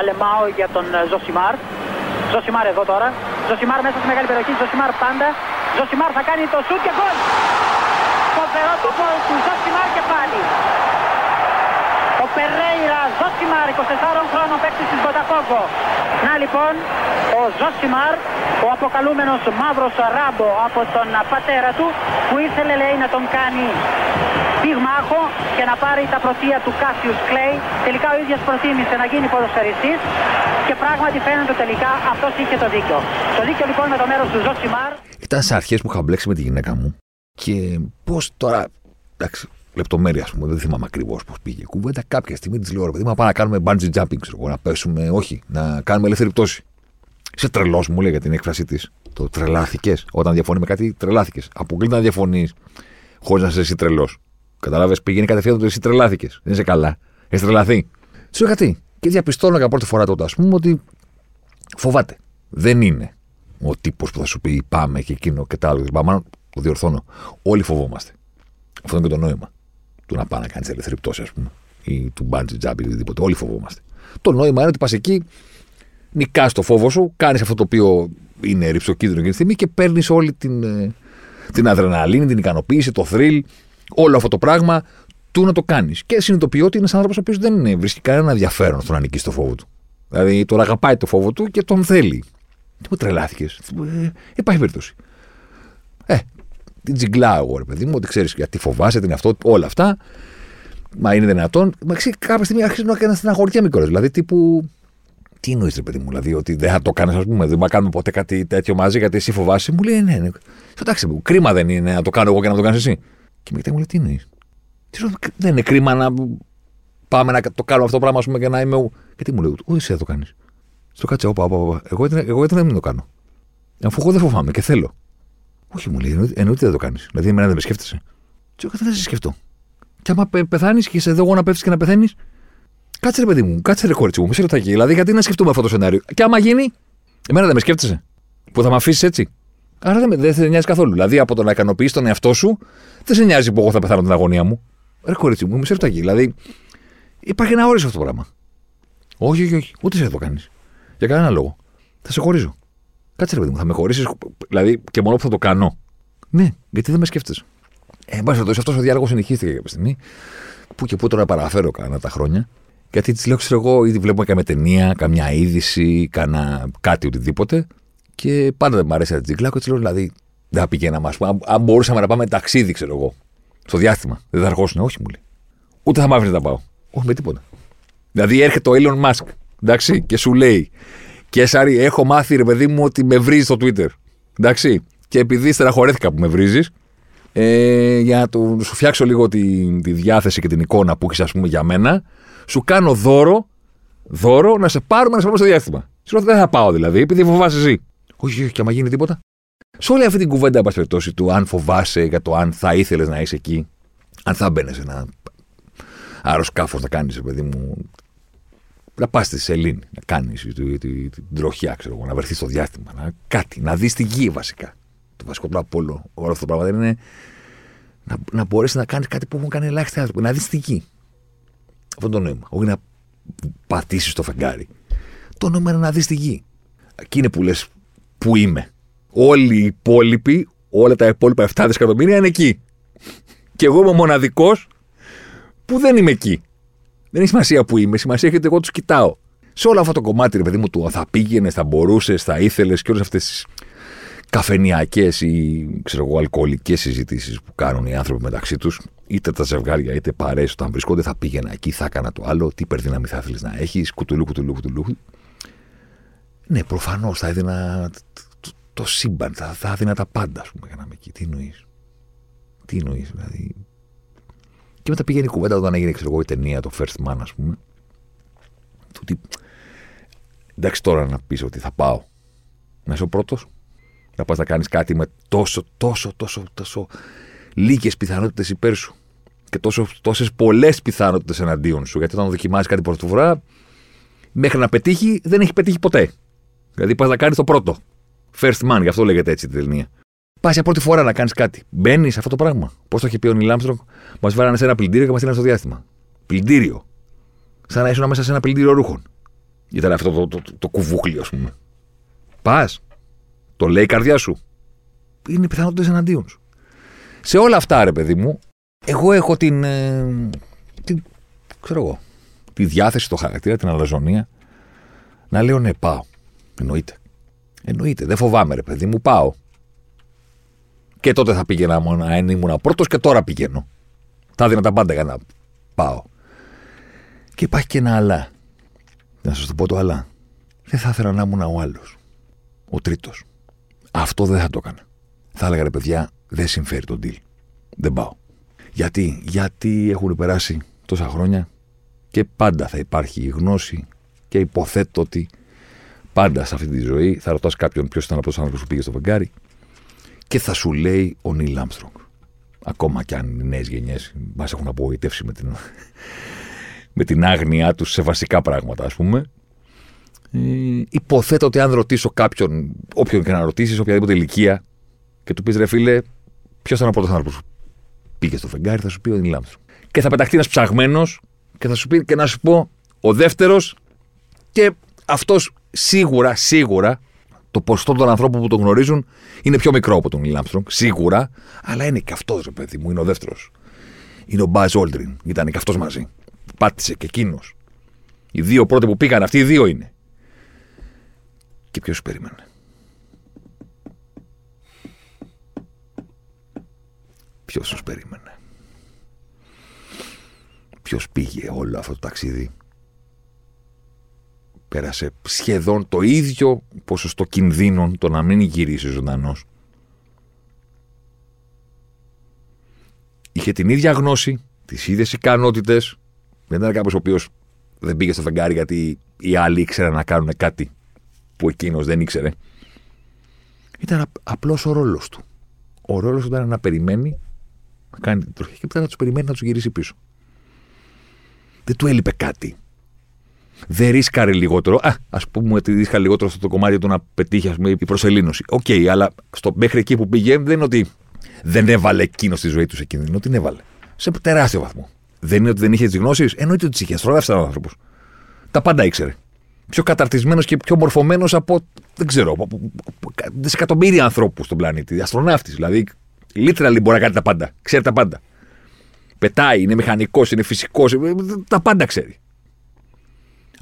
Αλεμάο για τον Ζωσιμάρ. Ζωσιμάρ εδώ τώρα. Ζωσιμάρ μέσα στη μεγάλη περιοχή. Ζωσιμάρ πάντα. Ζωσιμάρ θα κάνει το σουτ και γκολ. Φοβερό το γκολ του Ζωσιμάρ και πάλι. Ο Περέιρα Ζωσιμάρ, 24 χρόνων παίκτης της Βοτακόγκο. Να λοιπόν, ο Ζωσιμάρ, ο αποκαλούμενος μαύρος Ράμπο από τον πατέρα του, που ήθελε λέει να τον κάνει πυγμάχο και να πάρει τα πρωτεία του Κάσιους Κλέη. Τελικά ο ίδιος προτίμησε να γίνει ποδοσφαιριστής και πράγματι φαίνεται τελικά αυτός είχε το δίκιο. Το δίκιο λοιπόν με το μέρος του Ζωσιμάρ. Ήταν στις αρχές που είχα μπλέξει με τη γυναίκα μου και πώς τώρα. Εντάξει, λεπτομέρεια, ας πούμε, δεν θυμάμαι ακριβώς πώς πήγε η κουβέντα. Κάποια στιγμή τη λέω: ρε παιδί μου, πάμε να κάνουμε bungee jumping, ξέρω, να πέσουμε, όχι, να κάνουμε ελεύθερη πτώση. Είσαι τρελός, μου λέει για την έκφρασή τη. Το τρελάθηκες. Όταν διαφωνεί με κάτι, τρελάθηκες. Αποκλείται να διαφωνείς χωρίς να είσαι εσύ τρελός. Καταλάβες, πήγαινε κατευθείαν ότι εσύ τρελάθηκες. Δεν είσαι καλά. Έχει τρελαθεί. Τη λέω γιατί. Και διαπιστώνω για πρώτη φορά τότε, ας πούμε, ότι φοβάται. Δεν είναι ο τύπος που θα σου πει πάμε και εκείνο και τα άλλο. Μάλλον το διορθώνω. Όλοι φοβόμαστε. Αυτό είναι και το νόημα. Του να πάει να κάνει ελεύθερη πτώση, ας πούμε, ή του bungee jump ή οτιδήποτε. Όλοι φοβόμαστε. Το νόημα είναι ότι πας εκεί, νικάς το φόβο σου, κάνεις αυτό το οποίο είναι ρηψοκίνδυνο εκείνη τη στιγμή και παίρνεις όλη την αδρεναλίνη, την ικανοποίηση, το thrill, όλο αυτό το πράγμα του να το κάνεις. Και συνειδητοποιώ ότι είναι σαν άνθρωπος ο οποίος δεν είναι, βρίσκει κανένα ενδιαφέρον στο να νικήσει το φόβο του. Δηλαδή τον αγαπάει το φόβο του και τον θέλει. Τι μου τρελάθηκες. Υπάρχει περίπτωση. Την τζιγκλάω εγώ, ρε παιδί μου, ότι ξέρεις γιατί φοβάσαι, την αυτό, όλα αυτά. Μα είναι δυνατόν. Μα ξέρει, κάποια στιγμή άρχισε να κάνει στεναχωριά μικρό. Δηλαδή, τύπου. Τι εννοείς, ρε παιδί μου, δηλαδή, ότι δεν θα το κάνει, ας πούμε, δεν θα κάνουμε ποτέ κάτι τέτοιο μαζί, γιατί εσύ φοβάσαι. Μου λέει, ναι. Εντάξει, μου, κρίμα δεν είναι να το κάνω εγώ και να το κάνει εσύ. Και μετά μου λέει, τι εννοείς. Δεν είναι κρίμα να πάμε να το κάνουμε αυτό το πράγμα, ας πούμε, και να είμαι. Γιατί μου λέει, ούτε εσύ θα το κάνει. Στο κάτσε, όπα. Εγώ δεν το κάνω. Αφού εγώ δεν φοβάμαι και θέλω. Όχι, μου λέει, εννοείται δεν το κάνει. Δηλαδή, εμένα δεν με σκέφτεσαι. Δεν σε σκεφτώ. Και άμα πεθάνει και είσαι εδώ, εγώ να πέφτει και να πεθαίνει. Κάτσε ρε παιδί μου, κάτσε ρε κόριτσι μου, μισό λεπτάκι. Δηλαδή, γιατί να σκεφτούμε αυτό το σενάριο. Και άμα γίνει, εμένα δεν με σκέφτεσαι. Που θα με αφήσει έτσι. Άρα δεν σε νοιάζει καθόλου. Δηλαδή, από το να ικανοποιεί τον εαυτό σου, δεν σε νοιάζει που εγώ θα πεθάνω την αγωνία μου. Ρε κόριτσι μου, μισό λεπτάκι. Δηλαδή, υπάρχει ένα όριο αυτό το πράγμα. Όχι, ούτε σε το κάνει. Για κανένα λόγο. Θα σε χωρίζω. Κάτσε ρε παιδί μου, θα με χωρίσεις, δηλαδή και μόνο που θα το κάνω. Ναι, γιατί δεν με σκέφτεσαι. Εν πάση περιπτώσει, αυτός ο διάλογος συνεχίστηκε κάποια στιγμή, που και που τώρα παραφέρω κάνα τα χρόνια, γιατί τη λέω, ξέρω εγώ, ήδη βλέπουμε καμία ταινία, καμιά είδηση, κάνα κάτι οτιδήποτε, και πάντα δεν μου αρέσει να την τζιγκλάω και τη λέω, δηλαδή, δεν θα πηγαίναμε, ας πούμε, αν μπορούσαμε να πάμε ταξίδι, ξέρω εγώ, στο διάστημα, δεν θα αργώσουν, όχι μου λέει. Ούτε θα μ' άφηνε να τα πάω. Όχι με τίποτα. Δηλαδή έρχεται ο Elon Musk, εντάξει, και σου λέει. Και Σάρι, έχω μάθει ρε παιδί μου ότι με βρίζει στο Twitter. Εντάξει. Και επειδή στεραχωρέθηκα που με βρίζει, για να σου φτιάξω λίγο τη διάθεση και την εικόνα που έχει, ας πούμε, για μένα, σου κάνω δώρο να σε πάρουμε να σε πάμε στο διάστημα. Συγγνώμη, δεν θα πάω δηλαδή, επειδή φοβάσαι εσύ. Όχι, και άμα γίνει τίποτα. Σε όλη αυτή την κουβέντα, εν πάση περιπτώσει, του αν φοβάσαι για το αν θα ήθελε να είσαι εκεί, αν θα μπαίνει σε ένα αεροσκάφο να κάνει, ρε παιδί μου. Να πας στη Σελήνη, να κάνεις την τροχιά, ξέρω εγώ, να βρεθείς στο διάστημα, να δεις τη γη βασικά. Το βασικό πράγμα από όλο αυτό το πράγμα είναι να μπορέσεις να κάνεις κάτι που έχουν κάνει ελάχιστοι άνθρωποι, να δεις τη γη. Αυτό είναι το νόημα. Όχι να πατήσεις το φεγγάρι. Το νόημα είναι να δεις τη γη. Εκεί είναι που λες που είμαι. Όλοι οι υπόλοιποι, όλα τα υπόλοιπα 7 δισεκατομμύρια είναι εκεί. Και εγώ είμαι ο μοναδικός που δεν είμαι εκεί. Δεν έχει σημασία που είμαι, σημασία έχει ότι εγώ τους κοιτάω. Σε όλο αυτό το κομμάτι, ρε παιδί μου, του θα πήγαινες, θα μπορούσες, θα ήθελες και όλες αυτές τις καφενειακές ή ξέρω εγώ, αλκοολικές συζητήσεις που κάνουν οι άνθρωποι μεταξύ τους, είτε τα ζευγάρια είτε παρέες όταν βρισκόνται, θα πήγαινα εκεί, θα έκανα το άλλο, τι υπερδύναμη θα ήθελες να έχεις, κουτουλού. Ναι, προφανώς θα έδινα το σύμπαν, θα έδινα τα πάντα, ας πούμε, για να είμαι εκεί. Τι εννοείς, δηλαδή. Και μετά πήγαινε η κουβέντα όταν έγινε, ξέρω εγώ, η ταινία, το First Man, ας πούμε. Του ότι. Εντάξει, τώρα να πεις ότι θα πάω. Να είσαι ο πρώτος. Να πας να κάνεις κάτι με τόσο λίγες πιθανότητες υπέρ σου. Και τόσες πολλές πιθανότητες εναντίον σου. Γιατί όταν δοκιμάζεις κάτι πρώτη φορά, μέχρι να πετύχει, δεν έχει πετύχει ποτέ. Δηλαδή πας να κάνεις το πρώτο. First Man, γι' αυτό λέγεται έτσι η ταινία. Πας για πρώτη φορά να κάνεις κάτι. Μπαίνεις σε αυτό το πράγμα. Πώς το είχε πει ο Νίλ Άμστρονγκ, μας βάλανε σε ένα πλυντήριο και μας στείλανε στο διάστημα. Πλυντήριο. Σαν να ήσουν μέσα σε ένα πλυντήριο ρούχων. Ήταν αυτό το κουβούκλι, ας πούμε. Πας. Το λέει η καρδιά σου. Είναι πιθανότητες εναντίον σου. Σε όλα αυτά, ρε παιδί μου, εγώ έχω τη διάθεση, το χαρακτήρα, την αλαζονία να λέω ναι, πάω. Εννοείται. Δεν φοβάμαι, ρε παιδί μου, πάω. Και τότε θα πήγαινα μόνο αν ήμουν πρώτος και τώρα πηγαίνω. Θα δίνα τα πάντα για να πάω. Και υπάρχει και ένα αλλά. Να σας το πω το αλλά. Δεν θα ήθελα να ήμουν ο άλλος. Ο τρίτος. Αυτό δεν θα το έκανα. Θα έλεγα, ρε παιδιά, δεν συμφέρει τον deal. Δεν πάω. Γιατί έχουν περάσει τόσα χρόνια και πάντα θα υπάρχει η γνώση και υποθέτω ότι πάντα σε αυτή τη ζωή θα ρωτάς κάποιον ποιος ήταν από τους άνθρωπους που πήγε στο φεγγάρι και θα σου λέει ο Νίλ Άρμστρονγκ. Ακόμα κι αν οι νέες γενιές μας έχουν απογοητεύσει με την άγνοιά τους σε βασικά πράγματα, ας πούμε. Υποθέτω ότι αν ρωτήσω κάποιον, όποιον και να ρωτήσεις, οποιαδήποτε ηλικία, και του πεις ρε φίλε, ποιος ήταν ο πρώτος άνθρωπος που πήγε στο φεγγάρι, θα σου πει ο Νίλ Άρμστρονγκ. Και θα πεταχτεί ένας ψαγμένος και θα σου πει και να σου πω ο δεύτερος και αυτός σίγουρα το ποσοστό των ανθρώπων που τον γνωρίζουν είναι πιο μικρό από τον Νίλ Άρμστρονγκ, σίγουρα, αλλά είναι και αυτός, ρε παιδί μου, είναι ο δεύτερος. Είναι ο Μπάζ Όλντριν, ήταν και αυτός μαζί. Πάτησε και εκείνος. Οι δύο πρώτοι που πήγαν, αυτοί οι δύο είναι. Και ποιος περίμενε. Ποιος τους περίμενε. Ποιος πήγε όλο αυτό το ταξίδι. Πέρασε σχεδόν το ίδιο ποσοστό κινδύνων το να μην γυρίσει ζωντανός. Είχε την ίδια γνώση, τις ίδιες ικανότητες. Δεν ήταν κάποιος ο οποίος δεν πήγε στο φεγγάρι γιατί οι άλλοι ήξεραν να κάνουν κάτι που εκείνος δεν ήξερε. Ήταν απλώς ο ρόλος του. Ο ρόλος του ήταν να περιμένει, να κάνει την τροχιά και μετά να τους περιμένει να τους γυρίσει πίσω. Δεν του έλειπε κάτι. Δεν ρίσκαρε λιγότερο. Ας πούμε ότι ρίσκα λιγότερο στο το κομμάτι του να πετύχει, ας πούμε, η προσελήνωση. Οκ, αλλά στο μέχρι εκεί που πήγε, δεν είναι ότι δεν έβαλε εκείνο στη ζωή του σε κίνδυνο, την έβαλε. Σε τεράστιο βαθμό. Δεν είναι ότι δεν είχε τις γνώσεις, εννοείται ότι τις είχε. Στρόβευσε έναν άνθρωπο. Τα πάντα ήξερε. Πιο καταρτισμένος και πιο μορφωμένος από, δεν ξέρω, δισεκατομμύρια ανθρώπους στον πλανήτη. Αστροναύτης, δηλαδή. Literally μπορεί να κάνει τα πάντα. Ξέρει τα πάντα. Πετάει, είναι μηχανικός, είναι φυσικός. Τα πάντα ξέρει.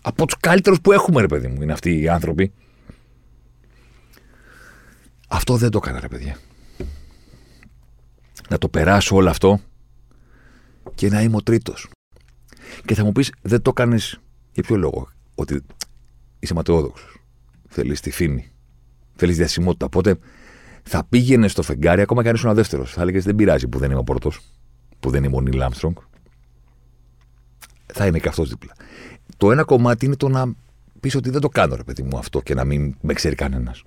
Από τους καλύτερους που έχουμε, ρε παιδί μου, είναι αυτοί οι άνθρωποι. Αυτό δεν το έκανα, ρε παιδιά. Να το περάσω όλο αυτό και να είμαι ο τρίτος. Και θα μου πεις, δεν το κάνεις για ποιο λόγο? Ότι είσαι ματαιόδοξος. Θέλεις τη φήμη. Θέλεις διασημότητα. Οπότε θα πήγαινε στο φεγγάρι ακόμα και αν ήσουν ο δεύτερος. Θα έλεγες, δεν πειράζει που δεν είμαι ο πρώτος. Που δεν είμαι ο Νίλ Άρμστρονγκ. Θα είναι και αυτός δίπλα. Το ένα κομμάτι είναι το να πεις ότι δεν το κάνω, ρε παιδί μου, αυτό και να μην με ξέρει κανένας.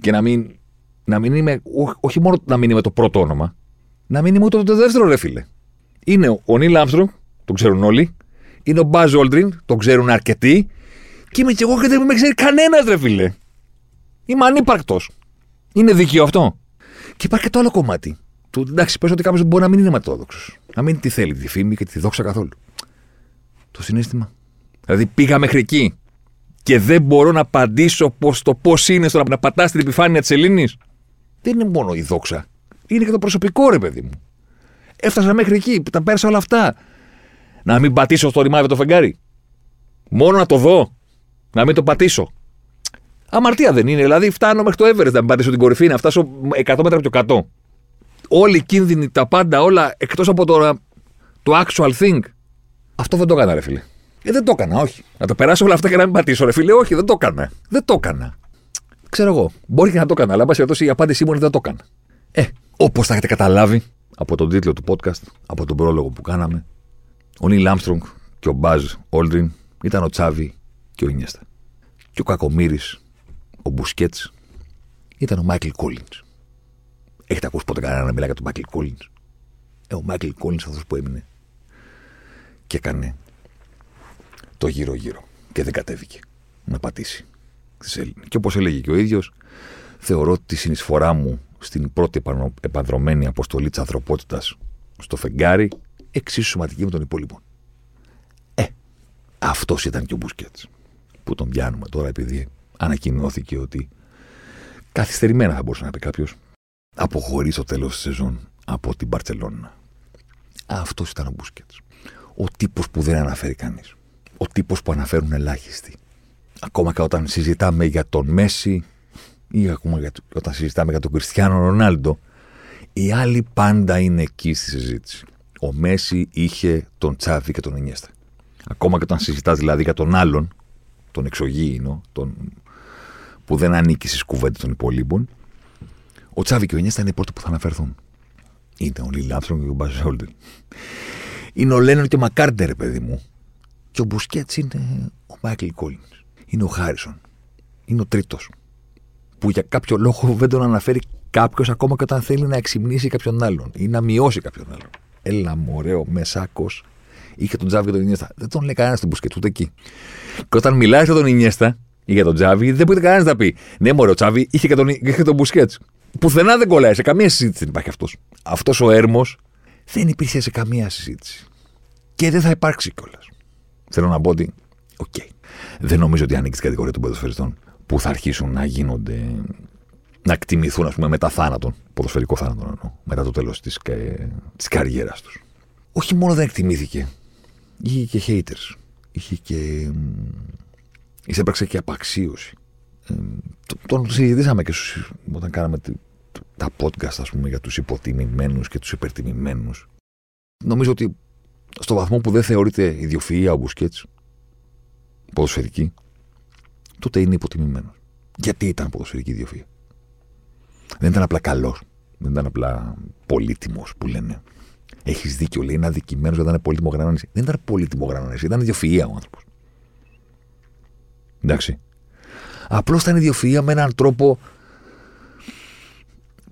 Και να μην είμαι, όχι μόνο να μην είμαι το πρώτο όνομα, να μην είμαι ούτε το δεύτερο, ρε φίλε. Είναι ο Νίλ Άρμστρονγκ, τον ξέρουν όλοι. Είναι ο Μπάζ Όλντριν, τον ξέρουν αρκετοί. Και είμαι κι εγώ και δεν με ξέρει κανένας, ρε φίλε. Είμαι ανύπαρκτος. Είναι δίκαιο αυτό? Και υπάρχει και το άλλο κομμάτι. Του εντάξει, πες ότι κάποιος μπορεί να μην είναι ματαιόδοξος. Να μην τη θέλει τη φήμη και τη δόξα καθόλου. Το συναίσθημα. Δηλαδή πήγα μέχρι εκεί και δεν μπορώ να απαντήσω πώς είναι στο να πατάς την επιφάνεια της Ελλήνης. Δεν είναι μόνο η δόξα. Είναι και το προσωπικό, ρε παιδί μου. Έφτασα μέχρι εκεί, τα πέρασα όλα αυτά. Να μην πατήσω στο ρημάδι το φεγγάρι. Μόνο να το δω. Να μην το πατήσω. Αμαρτία δεν είναι? Δηλαδή φτάνω μέχρι το Everest να μην πατήσω την κορυφή, να φτάσω 100 μέτρα από το 100. Όλοι οι κίνδυνοι, τα πάντα, όλα εκτός από το actual thing. Αυτό δεν το έκανα, ρε φίλε. Δεν το έκανα, όχι. Να το περάσω όλα αυτά και να μην πατήσω, ρε φίλε. Όχι, δεν το έκανα. Ξέρω εγώ. Μπορεί και να το έκανα, αλλά η απάντησή μου είναι δεν το έκανα. Όπως θα έχετε καταλάβει από τον τίτλο του podcast, από τον πρόλογο που κάναμε, ο Νίλ Άρμστρονγκ και ο Μπάζ Όλντριν ήταν ο Τσάβι και ο Ινιέστα. Και ο κακομοίρης, ο Μπουσκέτς, ήταν ο Μάικλ Κόλινς. Έχετε ακούσει ποτέ κανένα να μιλάει για τον Μάικλ Κόλινς? Ο Μάικλ Κόλινς αυτός που έμεινε και έκανε το γύρω-γύρω και δεν κατέβηκε να πατήσει. Και όπως έλεγε και ο ίδιος, θεωρώ ότι τη συνεισφορά μου στην πρώτη επανδρομένη αποστολή της ανθρωπότητας στο φεγγάρι εξίσου σημαντική με των υπόλοιπων. Αυτός ήταν και ο Μπουσκέτς, που τον πιάνουμε τώρα, επειδή ανακοινώθηκε ότι καθυστερημένα, θα μπορούσε να πει κάποιος, αποχωρεί στο τέλος της σεζόν από την Μπαρτσελόνα. Αυτός ήταν ο Μπουσκέτς. Ο τύπος που δεν αναφέρει κανείς. Ο τύπος που αναφέρουν ελάχιστοι. Ακόμα και όταν συζητάμε για τον Μέση ή ακόμα και όταν συζητάμε για τον Κριστιάνο Ρονάλντο, οι άλλοι πάντα είναι εκεί στη συζήτηση. Ο Μέση είχε τον Τσάβη και τον Ινιέστα. Ακόμα και όταν συζητάς δηλαδή για τον άλλον, τον εξωγήινο, τον που δεν ανήκει στις κουβέντες των υπολείπων, ο Τσάβη και ο Ινιέστα είναι οι πρώτοι που θα αναφερθούν. Είναι ο Λιλ Άρμστρονγκ και ο Μπαζ Όλτερ. Είναι ο Λένον και ο Μακάρντερ, παιδί μου. Και ο Μπουσκέτς είναι ο Μάικλ Κόλινς. Είναι ο Χάρισον. Είναι ο τρίτος. Που για κάποιο λόγο δεν τον αναφέρει κάποιος, ακόμα και όταν θέλει να εξυμνήσει κάποιον άλλον ή να μειώσει κάποιον άλλον. Έλα, μωρέο, μεσάκος. Είχε τον Τζάβι και τον Ινιέστα. Δεν τον λέει κανένα τον Μπουσκέτς, ούτε εκεί. Και όταν μιλάει για τον Ινιέστα ή για τον Τζάβι, δεν μπορεί κανένα να πει: ναι, μωρέ, ο Τζάβι είχε και τον Μπουσκέτς. Πουθενά δεν κολλάει, σε καμία συζήτηση δεν υπάρχει αυτός. Αυτός ο έρμος δεν υπήρχε σε καμία συζήτηση. Και δεν θα υπάρξει κιόλας. Θέλω να πω ότι, okay, δεν νομίζω ότι ανήκει στην κατηγορία των ποδοσφαιριστών που θα αρχίσουν να γίνονται, να εκτιμηθούν, ας πούμε, μετά θάνατον, ποδοσφαιρικό θάνατον εννοώ, μετά το τέλος της καριέρας τους. Όχι μόνο δεν εκτιμήθηκε, είχε και haters, είχε και. Εισέπραξε και απαξίωση. Τον συζητήσαμε και όταν κάναμε τα podcast, ας πούμε, για τους υποτιμημένους και τους υπερτιμημένους. Νομίζω ότι στο βαθμό που δεν θεωρείται ιδιοφυΐα ο Μπουσκέτς ποδοσφαιρική, τότε είναι υποτιμημένος. Γιατί ήταν ποδοσφαιρική ιδιοφυΐα? Δεν ήταν απλά καλός, δεν ήταν απλά πολύτιμος που λένε. Έχεις δίκιο, λέει, είναι αδικημένος, δεν ήταν πολύτιμο γρανόνες. Δεν ήταν πολύτιμο γρανόνες, ήταν ιδιοφυΐα ο άνθρωπος. Εντάξει. Απλώς ήταν ιδιοφυΐα με έναν τρόπο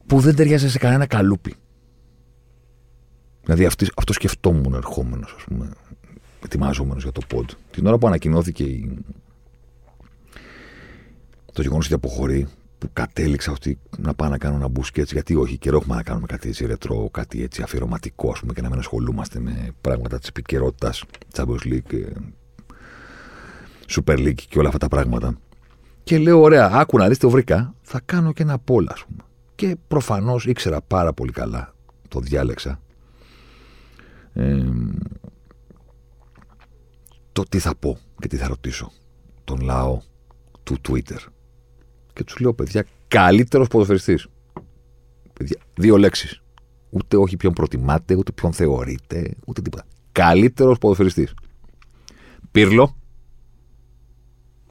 που δεν ταιριάζει σε κανένα καλούπι. Δηλαδή αυτό σκεφτόμουν ερχόμενος, ας πούμε, ετοιμάζομενος για το pod. Την ώρα που ανακοινώθηκε το γεγονός ότι αποχωρεί, που κατέληξα ότι να πάω να κάνω ένα Μπουσκέτς, γιατί όχι, καιρό έχουμε να κάνουμε κάτι έτσι ρετρό, κάτι έτσι αφιερωματικό, ας πούμε, και να μην ασχολούμαστε με πράγματα της επικαιρότητας, Champions League, Super League και όλα αυτά τα πράγματα. Και λέω: ωραία, άκου να δεις, το βρήκα. Θα κάνω και ένα poll, ας πούμε. Και προφανώς ήξερα πάρα πολύ καλά, το διάλεξα, το τι θα πω και τι θα ρωτήσω τον λαό του Twitter. Και τους λέω: παιδιά, καλύτερος ποδοσφαιριστής. Παιδιά, δύο λέξεις. Ούτε όχι ποιον προτιμάτε, ούτε ποιον θεωρείτε, ούτε τίποτα. Καλύτερος ποδοσφαιριστής. Πίρλο,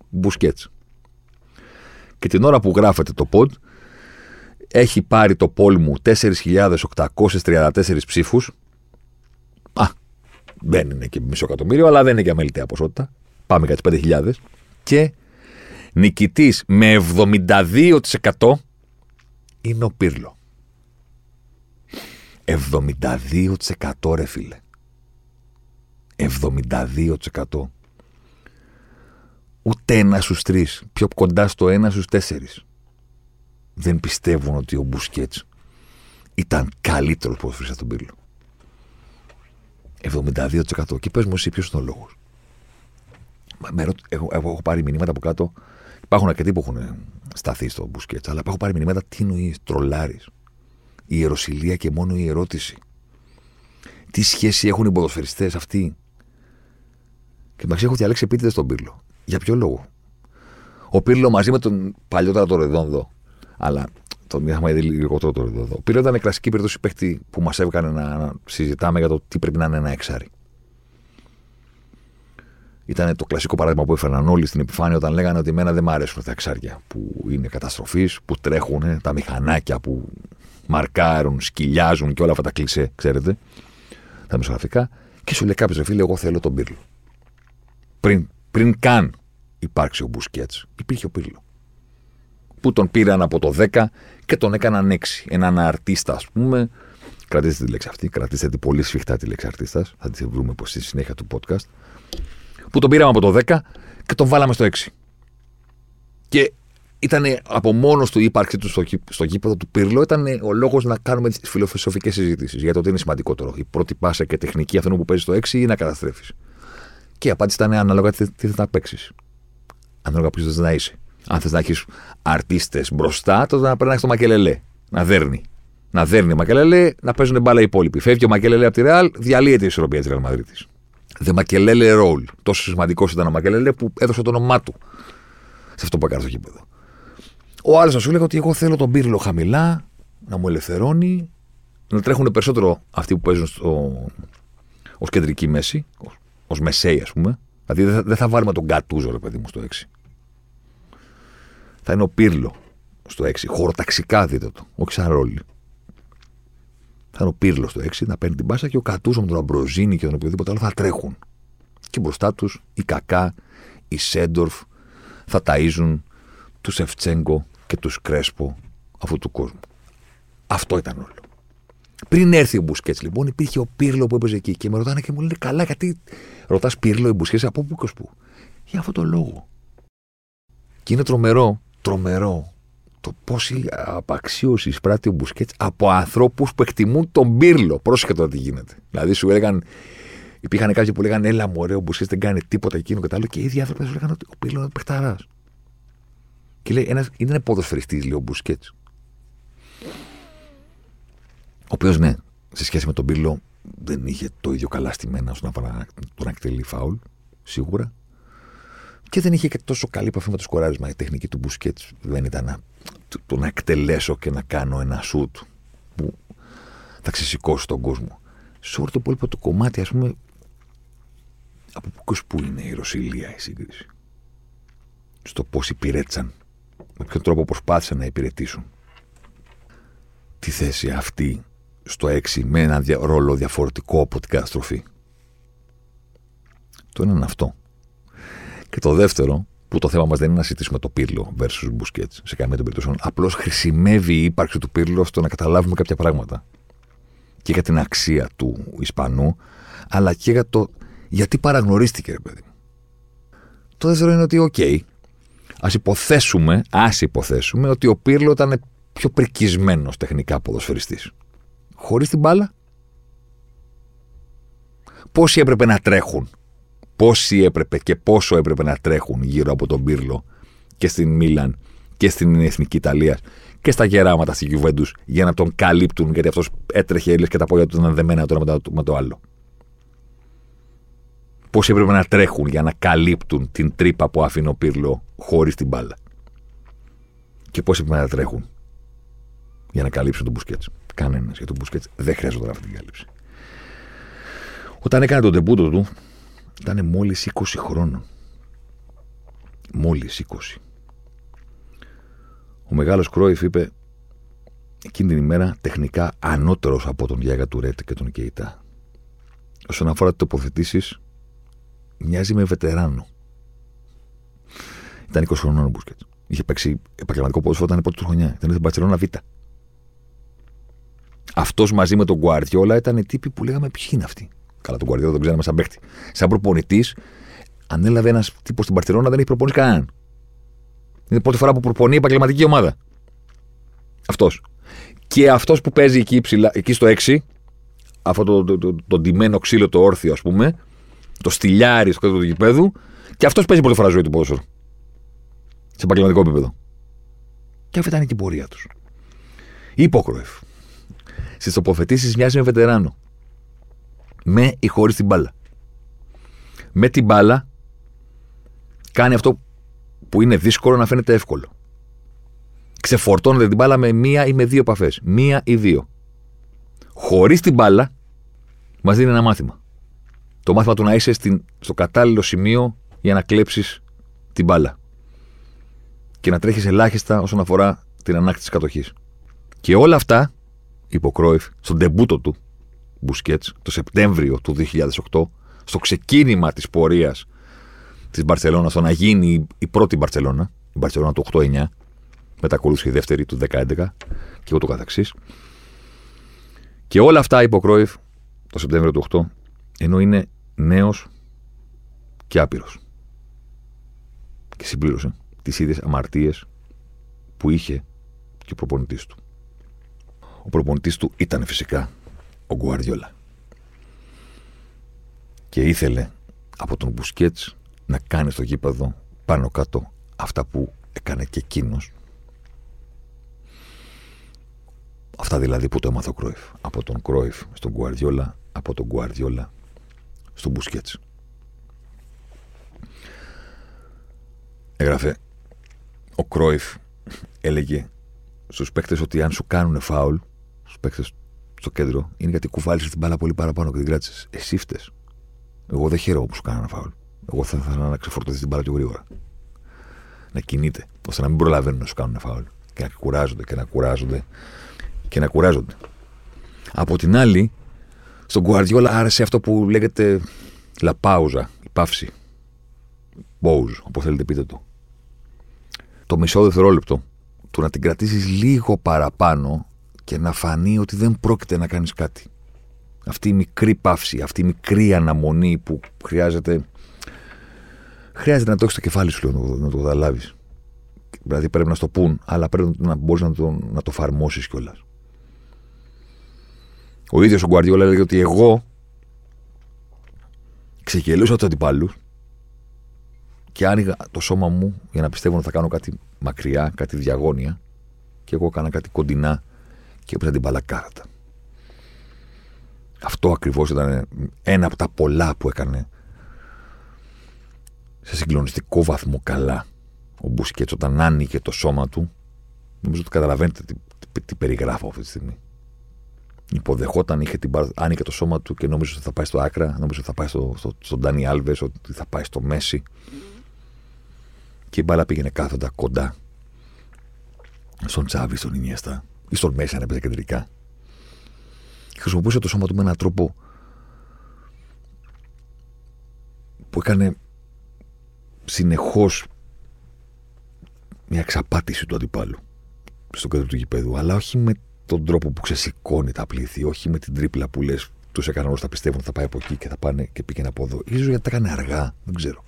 Μπουσκέτς. Και την ώρα που γράφεται το pod, έχει πάρει το poll μου 4.834 ψήφους. Α, δεν είναι και μισό εκατομμύριο, αλλά δεν είναι και αμεληταία ποσότητα. Πάμε για τις 5.000. Και νικητής με 72% είναι ο Πίρλο. 72% ρε φίλε. 72%. Ούτε 1 στους 3, πιο κοντά στο 1 στους 4. Δεν πιστεύουν ότι ο Μπουσκέτς ήταν καλύτερος ποδοσφαιριστής από τον Πίρλο. 72%. Και πες μου εσύ ποιος είναι ο λόγος. Έχω πάρει μηνύματα από κάτω. Υπάρχουν αρκετοί που έχουν σταθεί στο Μπουσκέτς, αλλά έχω πάρει μηνύματα. Τι εννοείς, τρολάρεις? Η ιεροσυλία και μόνο η ερώτηση. Τι σχέση έχουν οι ποδοσφαιριστές αυτοί? Και μεταξύ έχω διαλέξει επίτηδες τον Πίρλο. Για ποιο λόγο? Ο Πίρλο μαζί με τον παλιότερα τον Ρεδόνδο, αλλά τον είχαμε δει λιγότερο τον Ρεδόνδο. Ο Πίρλο ήταν κλασική περίπτωση παίχτη που μας έβγαλε να συζητάμε για το τι πρέπει να είναι ένα εξάρι. Ήταν το κλασικό παράδειγμα που έφεραν όλοι στην επιφάνεια όταν λέγανε ότι εμένα δεν μ' αρέσουν τα εξάρια που είναι καταστροφής, που τρέχουν, τα μηχανάκια που μαρκάρουν, σκυλιάζουν και όλα αυτά τα κλισέ, ξέρετε, τα μισογραφικά. Και σου λέει κάποιος: φίλε, εγώ θέλω τον Πίρλο. Πριν καν υπάρξει ο Μπουσκέτς, υπήρχε ο Πίρλο. Που τον πήραν από το 10 και τον έκαναν 6. Έναν αρτίστα, ας πούμε. Κρατήστε τη λέξη αυτή, κρατήστε την πολύ σφιχτά τη λέξη αρτίστας. Θα τη βρούμε στη συνέχεια του podcast. Που τον πήραμε από το 10 και τον βάλαμε στο 6. Και ήταν από μόνος του η ύπαρξή του στο γήπεδο του Πίρλο, ήταν ο λόγος να κάνουμε τις φιλοσοφικές συζητήσεις. Για το τι είναι σημαντικότερο. Η πρώτη πάσα και τεχνική, αυτό που παίζει στο 6, ή να καταστρέφεις. Και η απάντηση ήταν ανάλογα τι θες να παίξεις. Ανάλογα ποιος θες να είσαι. Αν θες να έχεις αρτίστες μπροστά, τότε να περνάει το Μακελελέ. Να δέρνει. Να δέρνει ο Μακελελέ, να παίζουν μπάλα οι υπόλοιποι. Φεύγει ο Μακελελέ από τη Ρεάλ, διαλύεται η ισορροπία της Ρεάλ Μαδρίτης. The Makelele Roll. Τόσο σημαντικός ήταν ο Μακελελέ που έδωσε το όνομά του σε αυτό που έκανε στο γήπεδο. Ο άλλος να σου λέγει ότι εγώ θέλω τον Πίρλο χαμηλά, να μου ελευθερώνει, να τρέχουν περισσότερο αυτοί που παίζουν ως κεντρική μέση, ως μεσαίοι ας πούμε. Δηλαδή δεν θα βάλουμε τον Γκατούζο, ρε παιδί μου, στο 6. Θα είναι ο Πίρλο στο 6. Χωροταξικά δείτε το, όχι σαν ρόλι. Θα είναι ο Πίρλο στο 6, να παίρνει την πάσα και ο Κατούζο με τον Αμπροζίνη και τον οποιοδήποτε άλλο θα τρέχουν. Και μπροστά τους η Κακά, η Σέντορφ θα ταΐζουν του Σεφτσέγκο και του Κρέσπο αυτού του κόσμου. Αυτό ήταν όλο. Πριν έρθει ο Μπουσκέτς, λοιπόν, υπήρχε ο Πίρλο που έπαιζε εκεί και με ρωτάνε και μου λένε καλά, γιατί ρωτάς Πίρλο ή Μπουσκέτς από πού και ως πού. Για αυτόν τον λόγο. Και είναι τρομερό το πόση απαξίωση εισπράττει ο Μπουσκέτς από ανθρώπους που εκτιμούν τον Πίρλο. Πρόσεχε τώρα τι γίνεται. Δηλαδή σου έλεγαν, υπήρχαν κάποιοι που λέγανε έλα μωρέ, ο Μπουσκέτς δεν κάνει τίποτα εκείνο και τα άλλο, και οι ίδιοι άνθρωποι σου λέγανε ότι ο Πίρλο είναι παιχταράς. Και λέει, είναι ποδοσφαιριστής, λέει ο Μπουσκέτς. Ο οποίος, ναι, σε σχέση με τον Πίρλο δεν είχε το ίδιο καλά στημένα ώστε να εκτελεί φάουλ, σίγουρα. Και δεν είχε και τόσο καλή επαφή με το σκοράρισμα. Η τεχνική του Μπουσκέτς δεν ήταν το να εκτελέσω και να κάνω ένα σουτ που θα ξεσηκώσει τον κόσμο. Σε όλο το υπόλοιπο το κομμάτι, ας πούμε, από πού είναι η Ρωσιλία η σύγκριση. Στο πώς υπηρέτησαν, με ποιον τρόπο προσπάθησαν να υπηρετήσουν τη θέση αυτή στο 6 με έναν ρόλο διαφορετικό από την καταστροφή. Το ένα είναι αυτό. Και το δεύτερο, που το θέμα μας δεν είναι να συζητήσουμε το Πίρλο versus Μπουσκέτς σε καμία των περιπτώσεων, απλώς χρησιμεύει η ύπαρξη του Πίρλο στο να καταλάβουμε κάποια πράγματα. Και για την αξία του Ισπανού, αλλά και για το γιατί παραγνωρίστηκε, ρε παιδί. Το δεύτερο είναι ότι, OK, ας υποθέσουμε ότι ο Πίρλο ήταν πιο πρικισμένος τεχνικά ποδοσφαιριστής. Χωρίς την μπάλα, πόσοι έπρεπε να τρέχουν. Πόσοι έπρεπε και πόσο έπρεπε να τρέχουν γύρω από τον Πίρλο και στην Μίλαν και στην Εθνική Ιταλία και στα γεράματα στη Γιουβέντους για να τον καλύπτουν, γιατί αυτός έτρεχε λες και τα πόδια του ήταν δεμένα το ένα με το άλλο. Πόσοι έπρεπε να τρέχουν για να καλύπτουν την τρύπα που άφηνε ο Πίρλο χωρίς την μπάλα. Και πόσοι έπρεπε να τρέχουν για να καλύψουν τον Μπουσκέτς. Κανένας, για τον Μπουσκέτς δεν χρειάζονταν αυτή την κάλυψη. Όταν έκανε τον τεμπούτο του, ήταν μόλις 20 χρόνων. Μόλις 20. Ο μεγάλος Κρόιφ είπε εκείνη την ημέρα τεχνικά ανώτερος από τον Γιάγα Τουρέτ και τον Κεϊτά. Όσον αφορά τις τοποθετήσεις, μοιάζει με βετεράνο. Ήταν 20 χρονών ο Μπουσκέτς. Είχε παίξει επαγγελματικό ποδόσφαιρο, ήταν πρώτη του χρονιά. Ήταν στην Μπαρσελόνα Β. Αυτός μαζί με τον Γκουαρδιόλα ήταν οι τύποι που λέγαμε ποιοι είναι αυτοί. Καλά, τον Γκουαρδιόλα τον ξέραμε σαν παίχτη. Σαν προπονητής, ανέλαβε ένας τύπος στην Μπαρσελόνα, δεν έχει προπονήσει κανέναν. Είναι πρώτη φορά που προπονεί επαγγελματική ομάδα. Αυτός. Και αυτός που παίζει εκεί, ψηλά, εκεί στο 6, αυτό το ντυμένο ξύλο, το όρθιο ας πούμε, το στυλιάρι στο κέντρο του γηπέδου, και αυτός παίζει πρώτη φορά ζωή του ποδόσφαιρου. Σε επαγγελματικό επίπεδο. Και αυτή ήταν και η πορεία τους. Είπε ο Κρόιφ. Στις τοποθετήσεις μοιάζει με βετεράνο. Με ή χωρίς την μπάλα. Με την μπάλα κάνει αυτό που είναι δύσκολο να φαίνεται εύκολο. Ξεφορτώνεται την μπάλα με μία ή με δύο επαφές. Μία ή δύο. Χωρίς την μπάλα μας δίνει ένα μάθημα. Το μάθημα του να είσαι στο κατάλληλο σημείο για να κλέψεις την μπάλα. Και να τρέχεις ελάχιστα όσον αφορά την ανάκτηση της κατοχής. Και όλα αυτά, είπε ο Κρόιφ, στον τεμπούτο του Μπουσκέτς, το Σεπτέμβριο του 2008, στο ξεκίνημα της πορείας της Μπαρσελόνας, στο να γίνει η πρώτη Μπαρσελόνα, η Μπαρσελόνα του 8-9, μετακολούθησε η δεύτερη του 10-11 και ούτω καθεξής. Και όλα αυτά, είπε ο Κρόιφ, το Σεπτέμβριο του 8, ενώ είναι νέος και άπειρος. Και συμπλήρωσε τις ίδιες αμαρτίες που είχε και ο προπονητής του. Ο προπονητής του ήταν φυσικά ο Γκουαρδιόλα. Και ήθελε από τον Μπουσκέτς να κάνει στο γήπεδο πάνω κάτω αυτά που έκανε και εκείνος. Αυτά δηλαδή που το έμαθε ο Κρόιφ. Από τον Κρόιφ στον Γκουαρδιόλα, από τον Γκουαρδιόλα στον Μπουσκέτς. Έγραφε, ο Κρόιφ έλεγε στους παίκτες ότι αν σου κάνουν φάουλ, στους παίκτες στο κέντρο, είναι γιατί κουβάλεις την μπάλα πολύ παραπάνω και την κράτησες. Εσύ φταίς. Εγώ δεν χαίρομαι που σου κάνω ένα φάουλ. Εγώ θα ήθελα να ξεφορτωθείς την μπάλα πιο γρήγορα. Να κινείται, ώστε να μην προλαβαίνουν να σου κάνουν φάουλ. Και να κουράζονται και να κουράζονται και να κουράζονται. Από την άλλη, στον Γκουαρδιόλα άρεσε αυτό που λέγεται λαπάουζα, η παύση. Pause, όπως θέλετε πείτε το. Το μισό δευτερόλεπτο του να την κρατήσεις λίγο παραπάνω και να φανεί ότι δεν πρόκειται να κάνεις κάτι. Αυτή η μικρή παύση, αυτή η μικρή αναμονή που χρειάζεται να το έχεις στο κεφάλι σου, να το καταλάβεις. Δηλαδή πρέπει να στο πούν, αλλά πρέπει να μπορείς να το εφαρμόσεις κιόλας. Ο ίδιος ο Γκουαρδιόλα έλεγε ότι εγώ ξεκελούσα τους αντιπάλους και άνοιγα το σώμα μου για να πιστεύω ότι θα κάνω κάτι μακριά, κάτι διαγώνια, και εγώ έκανα κάτι κοντινά και έπαιζα την παλακάρατα. Αυτό ακριβώς ήταν ένα από τα πολλά που έκανε σε συγκλονιστικό βαθμό καλά ο Μπουσκέτς όταν άνοιγε το σώμα του. Νομίζω ότι καταλαβαίνετε τι περιγράφω αυτή τη στιγμή. Υποδεχόταν, άνοιγε το σώμα του και νόμιζε ότι θα πάει στο άκρα, νόμιζε ότι θα πάει στον Ντάνι Άλβες, ότι θα πάει στο Μέση. Και η μπάλα πήγαινε κάθοντα κοντά στον Τσάβη, στον Ινιέστα ή στον Μέση αν έπαιζε κεντρικά. Χρησιμοποιούσε το σώμα του με έναν τρόπο που έκανε συνεχώς μια εξαπάτηση του αντιπάλου στο κέντρο του γηπέδου, αλλά όχι με τον τρόπο που ξεσηκώνει τα πλήθη, όχι με την τρίπλα που λες τους έκαναν όλους να πιστεύουν ότι θα πάει από εκεί και θα πάνε και πήγαινε από εδώ. Ίσως γιατί τα έκανε αργά, δεν ξέρω.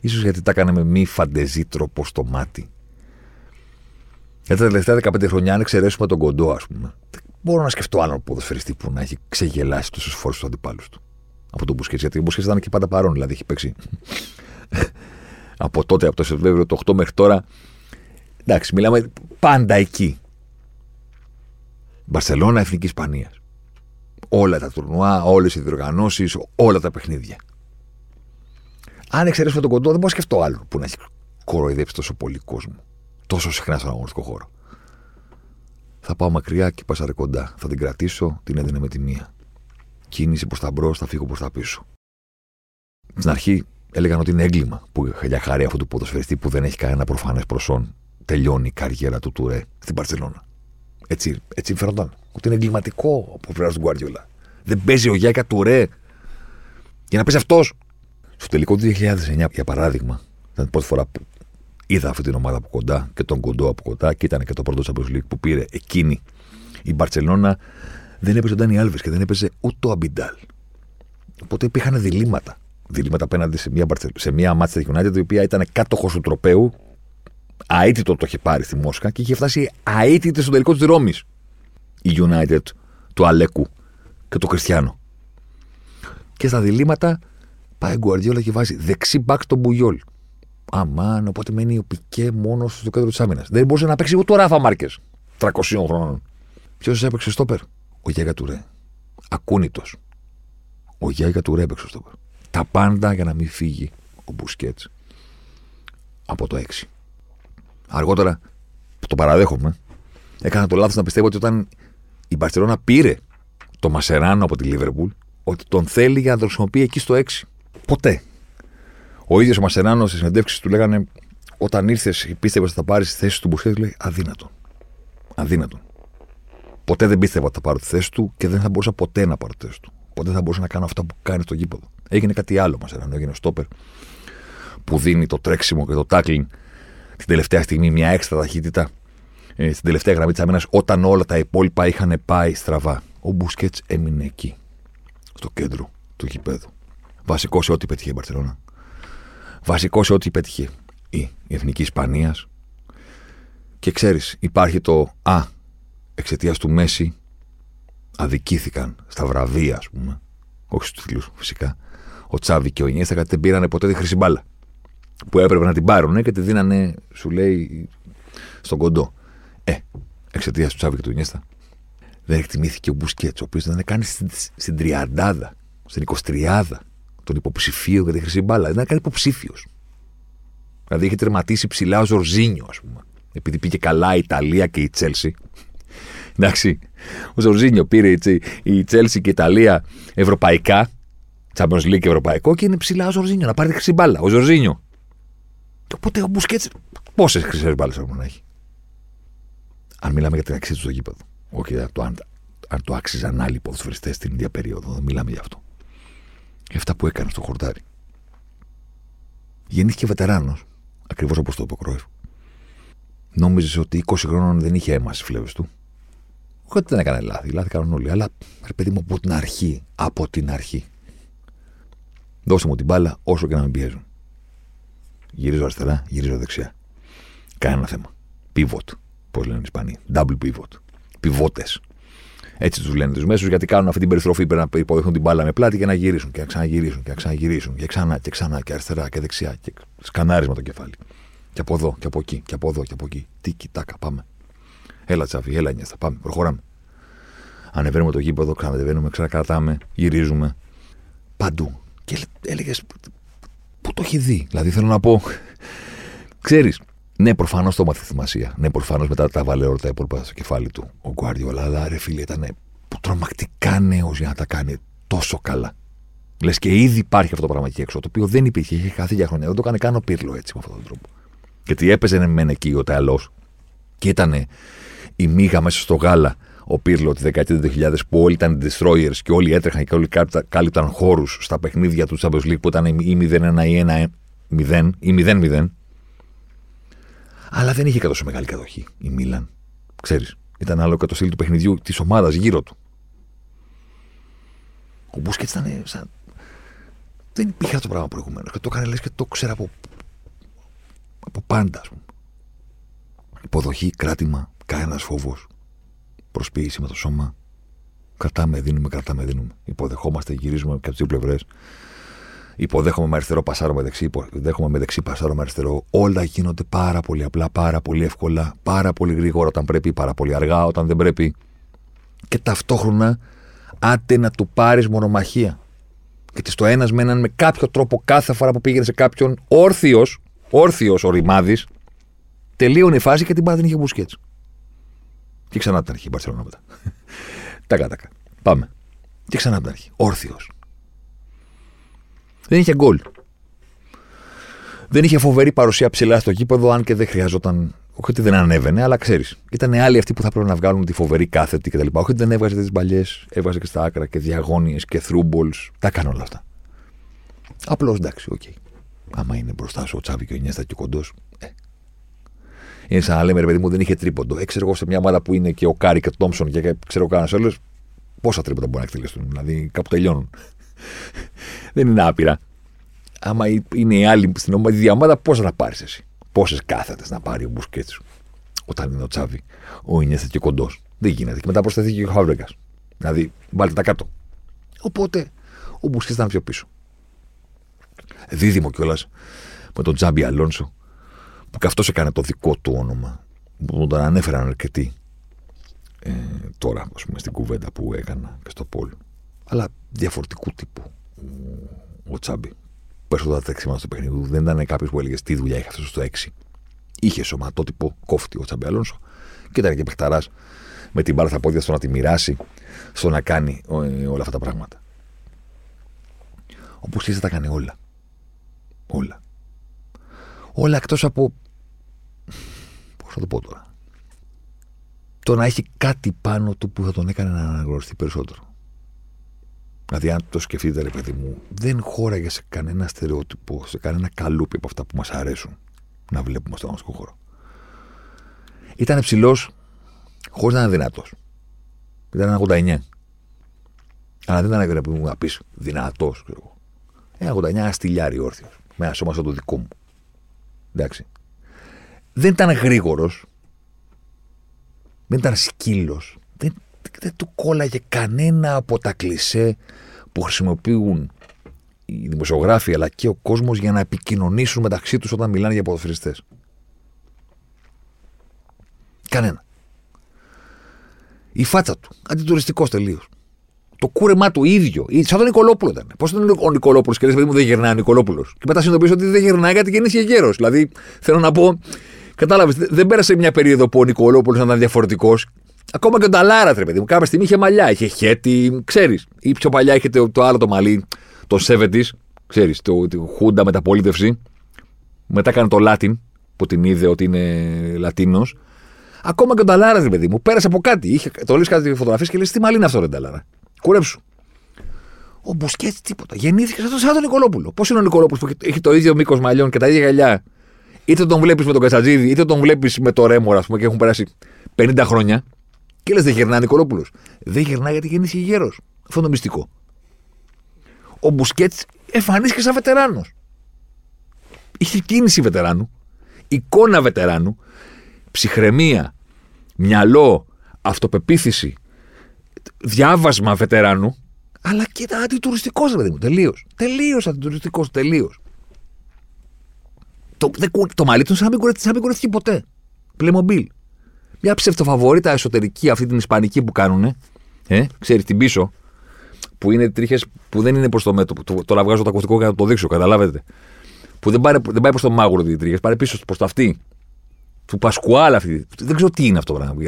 Ίσως γιατί τα έκανε με μη φαντεζή τρόπο στο μάτι. Για τα τελευταία 15 χρόνια, αν εξαιρέσουμε τον Κοντό, ας πούμε, δεν μπορώ να σκεφτώ άλλον ποδοσφαιριστή που να έχει ξεγελάσει τους εσφόρους του αντιπάλου του από τον Μπουσκέτς. Γιατί ο Μπουσκέτς ήταν και πάντα παρόν, δηλαδή έχει παίξει από τότε, από το Σεπτέμβριο το 8 μέχρι τώρα. Εντάξει, μιλάμε πάντα εκεί. Μπαρσελόνα, Εθνική Ισπανία. Όλα τα τουρνουά, όλες οι διοργανώσεις, όλα τα παιχνίδια. Αν εξαιρέσουμε τον Κοντό, δεν μπορώ να σκεφτώ άλλον που να έχει κοροϊδέψει τόσο πολύ κόσμο. Τόσο συχνά στον αγωνιστικό χώρο. Θα πάω μακριά και πάσαρε κοντά. Θα την κρατήσω, την έδινα με τη μία. Κίνηση προς τα μπρος, θα φύγω προς τα πίσω. Στην αρχή έλεγαν ότι είναι έγκλημα που για χάρη αυτού του ποδοσφαιριστή που δεν έχει κανένα προφανές προσόν τελειώνει η καριέρα του Τουρέ στην Μπαρσελόνα. Έτσι φαίνονταν. Ότι είναι εγκληματικό από πλευρά του Γκουαρδιόλα. Δεν παίζει ο Γιάκα Τουρέ για να παίζει αυτός. Στο τελικό του 2009, για παράδειγμα, ήταν η πρώτη φορά που είδα αυτή την ομάδα από κοντά και τον Κοντό από κοντά και ήταν και το πρώτο Champions League που πήρε εκείνη η Μπαρσελόνα. Δεν έπαιζε ο Ντάνι Άλβες και δεν έπαιζε ούτε ο Αμπιντάλ. Οπότε υπήρχαν διλήμματα. Διλήμματα απέναντι σε μια Manchester United, η οποία ήταν κάτοχος του τροπαίου, αίτητο το είχε πάρει στη Μόσχα και είχε φτάσει αίτητη στο τελικό της Ρώμης. Η United του Αλέκου και του Κριστιάνο. Και στα διλήμματα πάει ο Γκουαρδιόλα και βάζει δεξί μπακ τον Μπουγιόλ. Αμάν, οπότε μένει ο Πικέ μόνος στο κέντρο της άμυνας. Δεν μπορούσε να παίξει ούτε ο Ράφα Μάρκες 300 χρόνων. Ποιος έπαιξε στόπερ? Ο Γιάγκα Τουρέ. Ακούνητος. Ο Γιάγκα Τουρέ έπαιξε στόπερ. Τα πάντα για να μην φύγει ο Μπουσκέτς από το 6. Αργότερα, το παραδέχομαι, έκανα το λάθος να πιστεύω ότι όταν η Μπαρσελόνα πήρε το Μασεράνο από τη Λίβερπουλ, ότι τον θέλει για να τον χρησιμοποιεί εκεί στο 6. Ποτέ. Ο ίδιος ο Μασεράνο στις συνεντεύξεις του λέγανε, όταν ήρθες και πίστευες ότι θα πάρεις τη θέση του Μπουσκέτς, λέει αδύνατον. Αδύνατον. Ποτέ δεν πίστευα ότι θα πάρω τη θέση του και δεν θα μπορούσα ποτέ να πάρω τη θέση του. Ποτέ θα μπορούσα να κάνω αυτά που κάνει στο γήπεδο. Έγινε κάτι άλλο Μασεράνο. Έγινε ο στόπερ που δίνει το τρέξιμο και το τάκλινγκ την τελευταία στιγμή, μια έξτρα ταχύτητα στην τελευταία γραμμή της αμήνας, όταν όλα τα υπόλοιπα είχαν πάει στραβά. Ο Μπουσκέτς έμεινε εκεί, στο κέντρο του γηπέδου. Βασικό σε ό,τι πέτυχε η Μπαρσελόνα. Βασικό σε ό,τι πέτυχε η Εθνική Ισπανία. Και ξέρεις, υπάρχει το «Α, εξαιτίας του Μέση αδικήθηκαν στα βραβεία», ας πούμε. Όχι στους τίτλους, φυσικά. ο Τσάβη και ο Ινιέστα γιατί δεν πήρανε ποτέ τη χρυσή μπάλα. Που έπρεπε να την πάρουν και τη δίνανε, σου λέει, στον κοντό. Εξαιτίας του Τσάβη και του Ινιέστα δεν εκτιμήθηκε ο Μπουσκέτς, ο οποίος δεν έκανε στην τριαντάδα, στην 23η, τον υποψηφίο για τη χρυσή μπάλα. Δεν έκανε υποψήφιος. Δηλαδή είχε τερματίσει ψηλά ο Ζορζίνιο, ας πούμε. Επειδή πήγε καλά η Ιταλία και η Τσέλσι. Εντάξει. Ο Ζορζίνιο πήρε η Τσέλσι και η Ιταλία ευρωπαϊκά, Champions League ευρωπαϊκό, και είναι ψηλά ο Ζορζίνιο να πάρει τη χρυσή μπάλα. Ο Ζορζίνιο. Οπότε ο Μπουσκέτς πόσες χρυσές μπάλες έχουν να έχει. Αν μιλάμε για την αξία του στο γήπεδο. Όχι αν το άξιζαν άλλοι ποδοσφαιριστές στην ίδια περίοδο. Δεν μιλάμε γι' αυτό. Γι' αυτά που έκανε στο χορτάρι. Γεννήθηκε βετεράνος, ακριβώς όπως το είπε ο Κρόιφ. Νόμιζε ότι 20 χρόνων δεν είχε αίμα στις φλέβες του. Όχι, δεν έκανε λάθη. Λάθη κάνουν όλοι. Αλλά ρε παιδί μου, από την αρχή. Δώστε μου την μπάλα όσο και να με πιέζουν. Γυρίζω αριστερά, γυρίζω δεξιά. Κανένα θέμα. Pivot, πώς λένε οι Ισπανοί. Double pivot. Πιβότες. Έτσι τους λένε τους μέσους, γιατί κάνουν αυτή την περιστροφή. Πρέπει να υποδεχθούν την μπάλα με πλάτη και να γυρίσουν και να ξαναγυρίσουν και να ξαναγυρίσουν και ξανά και ξανά και αριστερά και δεξιά. Και σκανάρισμα το κεφάλι. Και από εδώ και από εκεί και από εδώ και από εκεί. Τι κοιτάκα, πάμε. Έλα Τσάβη, έλα Νιέστα, πάμε. Προχωράμε. Ανεβαίνουμε το γήπεδο, ξανανεβαίνουμε, ξανακρατάμε, γυρίζουμε. Παντού. Και έλεγες, πού το έχει δει. Δηλαδή θέλω να πω, ξέρεις. Ναι, προφανώς το μάθει θυμασία. Ναι, προφανώς μετά τα βαλέωρα τα υπόλοιπα στο κεφάλι του ο Γκουαρδιόλα. Αλλά ρε φίλε, ήταν τρομακτικά νέος για να τα κάνει τόσο καλά. Λες και ήδη υπάρχει αυτό το πράγμα εκεί έξω, το οποίο δεν υπήρχε, είχε χαθεί για χρόνια. Δεν το έκανε καν ο Πίρλο έτσι με αυτόν τον τρόπο. Γιατί έπαιζε μεν εκεί ο Ιταλός και ήταν η μύγα μέσα στο γάλα ο Πίρλο τη δεκαετία του 2000 που όλοι ήταν destroyers και όλοι έτρεχαν και όλοι κάλυπταν χώρους στα παιχνίδια του Champions League που ήταν ή 0-1 ή 1-0 ή 0-0. Αλλά δεν είχε τόσο μεγάλη κατοχή η Μίλαν. Ξέρεις, ήταν άλλο και το στυλ του παιχνιδιού της ομάδας γύρω του. Ο Μπουσκέτς ήταν σαν... Δεν υπήρχε αυτό το πράγμα προηγουμένως. Και το έκανε λες και το ξέρα από πάντα, ας πούμε. Υποδοχή, κράτημα, κανένας φόβος. Προσποίηση με το σώμα. Κρατάμε, δίνουμε, κρατάμε, δίνουμε. Υποδεχόμαστε, γυρίζουμε και από τις δύο πλευρές. Υποδέχομαι με αριστερό, πασάρω με δεξί, υποδέχομαι με δεξί, πασάρω με αριστερό. Όλα γίνονται πάρα πολύ απλά, πάρα πολύ εύκολα, πάρα πολύ γρήγορα όταν πρέπει, πάρα πολύ αργά όταν δεν πρέπει. Και ταυτόχρονα, άτε να του πάρεις μονομαχία. Γιατί στο ένας με έναν, με κάποιο τρόπο, κάθε φορά που πήγαινε σε κάποιον όρθιος ο ρημάδης, τελείωνε η φάση και την μπάλα την είχε ο Μπουσκέτς. Και ξανά από την αρχή, η Μπαρσελόνα μετά. Τάκα. Πάμε. Και ξανά από την αρχή. Όρθιος. Δεν είχε γκολ. Δεν είχε φοβερή παρουσία ψηλά στο γήπεδο, αν και δεν χρειαζόταν. Όχι ότι δεν ανέβαινε, αλλά ξέρεις. Ήταν άλλοι αυτοί που θα πρέπει να βγάλουν τη φοβερή κάθετη κτλ. Όχι ότι δεν έβγαζε τις μπαλιές, έβγαζε και στα άκρα και διαγώνιες και θρούμπολς. Τα έκανε όλα αυτά. Απλώς εντάξει, οκ. Άμα είναι μπροστά σου ο Τσάβη και ο Ινιέστα και ο κοντός. Είναι σαν να λέμε, ρε παιδί μου, δεν είχε τρίποντο. Ξέρω εγώ σε μια ομάδα που είναι και ο Κάρι και ο Τόμψον και ξέρω κανένα άλλο. Πόσα τρίποντα μπορεί να εκτελεστούν. Δηλαδή κάπου τελειώνουν. Δεν είναι άπειρα. Άμα είναι οι άλλοι στην ομάδα, πόσα να πάρεις εσύ. Πόσες κάθετες να πάρει ο Μπουσκέτς όταν είναι ο Τσάβη, ο Ινιέστα και ο κοντός. Δεν γίνεται. Και μετά προσθέθηκε και ο Χαβρέγκας. Δηλαδή, βάλτε τα κάτω. Οπότε ο Μπουσκέτς ήταν πιο πίσω. Δίδυμο κιόλας με τον Τζάμπι Αλόνσο, που κι αυτός έκανε το δικό του όνομα. Μου τον ανέφεραν αρκετοί τώρα, ας πούμε, στην κουβέντα που έκανα και στο πόλο. Αλλά διαφορετικού τύπου ο Τσάμπι. Περισσότερα τα τρεξίματα του παιχνιδιού. Δεν ήταν κάποιος που έλεγε τι δουλειά είχε αυτό στο 6. Είχε σωματότυπο κόφτη ο Τσάμπι Αλόνσο και ήταν και παιχταράς με την μπάλα στα πόδια, στο να τη μοιράσει, στο να κάνει όλα αυτά τα πράγματα. Όπως και τα κάνει όλα. Όλα εκτός από. Πώς θα το πω τώρα. Το να έχει κάτι πάνω του που θα τον έκανε να αναγνωριστεί περισσότερο. Δηλαδή, αν το σκεφτείτε, ρε παιδί μου, δεν χώραγε σε κανένα στερεότυπο, σε κανένα καλούπι από αυτά που μας αρέσουν να βλέπουμε στον αγωνιστικό χώρο. Ήταν ψηλός, χωρίς να είναι δυνατός. Ήταν 89. Αλλά δεν ήταν, ρε παιδί μου, να πεις δυνατός, ξέρω εγώ. 89, αστιλιάρι όρθιος, με ένα σώμα σαν το δικό μου. Εντάξει. Δεν ήταν γρήγορος. Δεν ήταν σκύλος. Δεν του κόλλαγε κανένα από τα κλισέ που χρησιμοποιούν οι δημοσιογράφοι αλλά και ο κόσμος για να επικοινωνήσουν μεταξύ τους όταν μιλάνε για ποδοσφαιριστές. Κανένα. Η φάτσα του. Αντιτουριστικός τελείως. Το κούρεμά του ίδιο. Σαν τον Νικολόπουλο ήταν. Πώς ήταν ο Νικολόπουλος και λες, παιδί μου, δεν γερνάει ο Νικολόπουλος. Και μετά συνειδητοποιήσω ότι δεν γερνάει γιατί γεννήθηκε γέρος. Δηλαδή, θέλω να πω, κατάλαβες, δεν πέρασε μια περίοδο που ο Νικολόπουλος ήταν διαφορετικός. Ακόμα και ο Νταλάρα, ρε παιδί μου. Κάποια στιγμή είχε μαλλιά, είχε χέτι, ξέρεις. Ή πιο παλιά είχε το άλλο το μαλλί, το 70's, ξέρεις, το Χούντα μεταπολίτευση. Μετά έκανε το Latin, που την είδε ότι είναι Λατίνος. Ακόμα και ο Νταλάρα, ρε παιδί μου, πέρασε από κάτι. Το λες κάτι φωτογραφίες και λες τι μαλλί είναι αυτό, ρε Νταλάρα. Κουρέψου. Ο Μπουσκέτς τίποτα. Γεννήθηκε σαν τον Νικολόπουλο. Πώς είναι ο Νικολόπουλος που έχει το ίδιο μήκος μαλλιών και τα ίδια γυαλιά. Είτε τον βλέπεις με τον Κατσατζίδη, είτε τον βλέπεις με το Ρέμορα, ας πούμε, και έχουν περάσει 50 χρόνια. Και λες δεν γερνάει Νικολόπουλος. Δεν γερνάει γιατί γεννήθηκε γέρος. Αυτό είναι το μυστικό. Ο Μπουσκέτς εμφανίστηκε σαν βετεράνος. Είχε κίνηση βετεράνου, εικόνα βετεράνου, ψυχραιμία, μυαλό, αυτοπεποίθηση, διάβασμα βετεράνου, αλλά και ήταν αντιτουριστικός, παιδί μου, τελείως. Τελείως αντιτουριστικός, τελείως. Το μαλλί του σαν να μην κουρεύτηκε ποτέ. Playmobil. Μια ψευτοφαβορίτα εσωτερική, αυτή την ισπανική που κάνουνε, ξέρεις, την πίσω, που είναι τρίχες που δεν είναι προς το μέτωπο. Τώρα βγάζω το ακουστικό για να το δείξω, καταλάβετε. Που δεν πάει προς το μάγουλο τη τρίχες, πάει πίσω προς τα αυτή. Του Πασκουάλ αυτή. Δεν ξέρω τι είναι αυτό το πράγμα.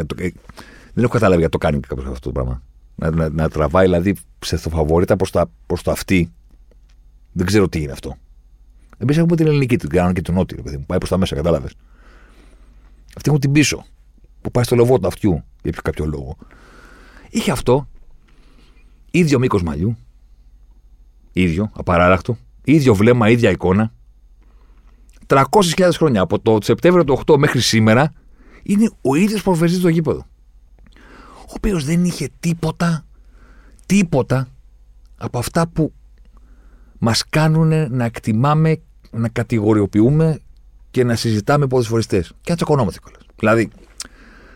Δεν έχω καταλάβει γιατί το κάνει κάποιος αυτό το πράγμα. Να τραβάει δηλαδή ψευτοφαβορίτα προς το αυτή. Δεν ξέρω τι είναι αυτό. Εμείς έχουμε την ελληνική, την κάνουν και του νότιου, παιδί μου. Πάει προς τα μέσα, κατάλαβες. Αυτή έχουν την πίσω. Που πάει στο λοβό του αυτιού για κάποιο λόγο. Είχε αυτό. Ίδιο μήκος μαλλιού. Ίδιο, απαράλλαχτο. Ίδιο βλέμμα, ίδια εικόνα. 300.000 χρόνια από το Σεπτέμβριο του 8 μέχρι σήμερα είναι ο ίδιος προφεσής στο γήπεδο. Ο οποίος δεν είχε τίποτα από αυτά που μας κάνουν να εκτιμάμε, να κατηγοριοποιούμε και να συζητάμε ποδοσφαιριστές. Και να τσακωνόμαστε κιόλας. Δηλαδή,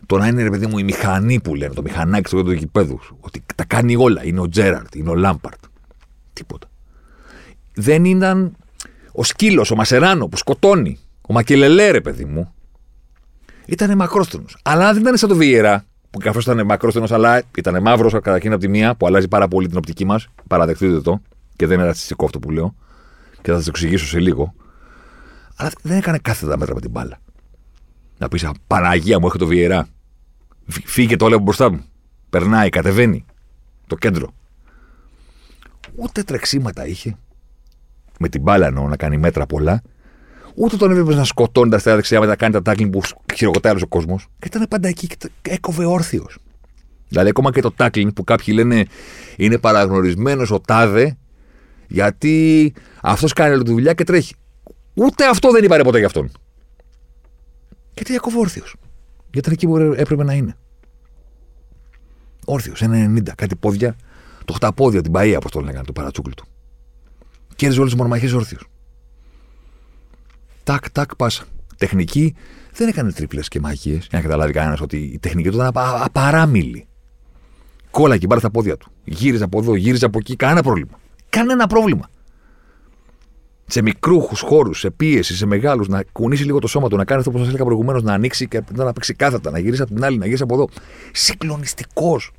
το να είναι ρε παιδί μου η μηχανή που λένε, το μηχανάκι του γηπέδου, ότι τα κάνει όλα. Είναι ο Τζέραρντ, είναι ο Λάμπαρτ. Τίποτα. Δεν ήταν ο σκύλος, ο Μασεράνο που σκοτώνει. Ο Μακελελέ, ρε παιδί μου. Ήτανε μακρόστονος. Αλλά δεν ήταν σαν το Βιέρα, που καθώς ήταν μακρόστονος, αλλά ήταν μαύρος κατά εκείνα από τη μία, που αλλάζει πάρα πολύ την οπτική μας. Παραδεχτείτε το. Και δεν είναι ρατσιστικό αυτό που λέω. Και θα σας εξηγήσω σε λίγο. Αλλά δεν έκανε κάθετα μέτρα με την μπάλα. Να πεις, Παναγία μου, έχω το Βιέρα. Φύγε το όλο από μπροστά μου. Περνάει, κατεβαίνει. Το κέντρο. Ούτε τρεξίματα είχε. Με την μπάλα εννοώ να κάνει μέτρα πολλά. Ούτε τον έβλεπε να σκοτώνει τα στέρια δεξιά με να κάνει τα τάκλινγκ που χειροκροτάει ο κόσμος. Και ήταν πάντα εκεί και έκοβε όρθιος. Δηλαδή, ακόμα και το τάκλινγκ που κάποιοι λένε είναι παραγνωρισμένος ο τάδε, γιατί αυτός κάνει όλη τη δουλειά και τρέχει. Ούτε αυτό δεν είπανε ποτέ για αυτόν. Γιατί έκοβε όρθιος. Γιατί ήταν εκεί που έπρεπε να είναι. Όρθιος, 1,90, κάτι πόδια. Το χταπόδια, την παΐα, όπως το λέγανε, το παρατσούκλι του. Κέρδιζε όλες τις μονομαχίες όρθιος. Τάκ, τάκ, πάσα. Τεχνική δεν έκανε τρίπλες και μαχίες. Για να καταλάβει κανένας ότι η τεχνική του ήταν απαράμιλη. Κόλλα και μπάρε στα πόδια του. Γύριζε από εδώ, γύριζε από εκεί. Κανένα πρόβλημα. Σε μικρούχους χώρους, σε πίεση, σε μεγάλους, να κουνήσει λίγο το σώμα του, να κάνει αυτό που σας έλεγα προηγουμένως, να ανοίξει και να παίξει κάθετα, να γυρίσει από την άλλη, να γυρίσει από εδώ. Συγκλονιστικός.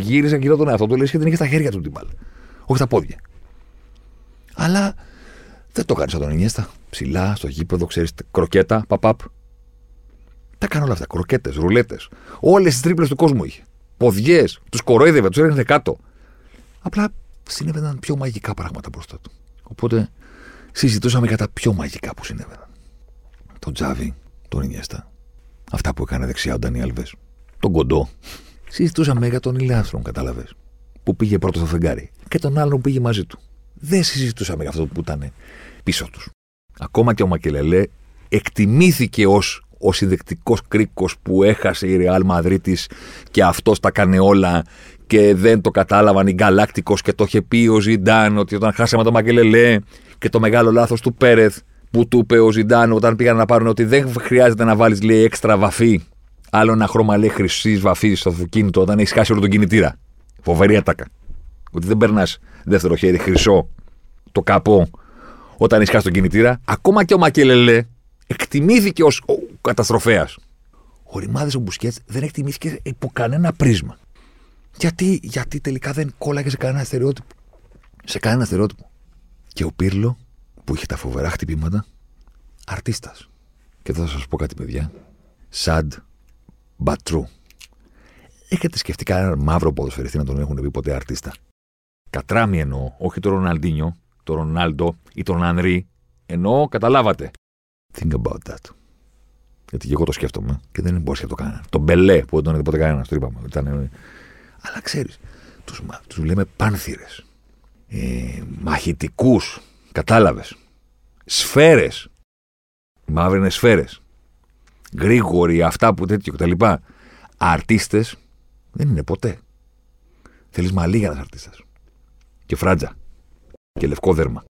Γύριζε γύρω τον εαυτό του, λες και την είχε στα χέρια του την μπάλα. Όχι στα πόδια. Αλλά δεν το κάνει σαν τον Ινιέστα. Ψηλά, στο γήπεδο, ξέρεις, κροκέτα, παπαπ. Τα έκανε όλα αυτά. Κροκέτες, ρουλέτες. Όλες τις τρίπλες του κόσμου είχε. Ποδιές, τους κοροϊδεύε, τους έριχνε κάτω. Απλά συνέβαιναν πιο μαγικά πράγματα μπροστά του. Οπότε συζητούσαμε για τα πιο μαγικά που συνέβαιναν. Τον Τζάβι, τον Ινιέστα. Αυτά που έκανε δεξιά ο Ντανί Αλβές. Τον Κοντό. Συζητούσαμε για τον Νίλ Άρμστρονγκ, κατάλαβες. Που πήγε πρώτο στο φεγγάρι. Και τον άλλον που πήγε μαζί του. Δεν συζητούσαμε για αυτό που ήταν πίσω τους. Ακόμα και ο Μακελελέ εκτιμήθηκε ως ο συνδεκτικός κρίκος που έχασε η Ρεάλ Μαδρίτης και αυτός τα κάνε όλα και δεν το κατάλαβαν οι Γκαλάκτικος και το είχε πει ο Ζιντάν ότι όταν χάσαμε τον Μακελελέ και το μεγάλο λάθος του Πέρεθ που του είπε ο Ζιντάν όταν πήγαν να πάρουν ότι δεν χρειάζεται να βάλεις λέει έξτρα βαφή άλλο ένα χρώμα λέει χρυσής βαφής στο αυτοκίνητο όταν έχεις χάσει όλο τον κινητήρα. Φοβερή ατάκα. Ότι δεν περνάς δεύτερο χέρι χρυσό το καπό όταν έχει χάσει τον κινητήρα, ακόμα και ο Μακελελέ εκτιμήθηκε ως καταστροφέας. Ο Ριμάδες, ο Μπουσκέτς δεν εκτιμήθηκε υπό κανένα πρίσμα. Γιατί τελικά δεν κόλλαγε σε κανένα στερεότυπο. Σε κανένα στερεότυπο. Και ο Πίρλο, που είχε τα φοβερά χτυπήματα, αρτίστας. Και εδώ θα σας πω κάτι, παιδιά. Σαντ Μπατρού. Έχετε σκεφτεί κανέναν μαύρο ποδοσφαιριστή να τον έχουν πει ποτέ αρτίστα? Κατράμι εννοώ, όχι τον Ροναλντίνιο, τον Ρονάλντο ή τον Ανρί. Εννοώ, καταλάβατε. Think about that. Γιατί και εγώ το σκέφτομαι και δεν μπορεί να το κάνει. Τον Μπελέ που δεν τον είδε ποτέ κανένα, το είπαμε. Αλλά ξέρεις, τους λέμε πάνθυρες, μαχητικούς, κατάλαβες, σφαίρες, μαύροι είναι σφαίρες, γρήγοροι, αυτά που τέτοιο κτλ. Αρτίστες δεν είναι ποτέ. Θέλεις μαλλί για ένας αρτίστας. Και φράτζα. Και λευκό δέρμα.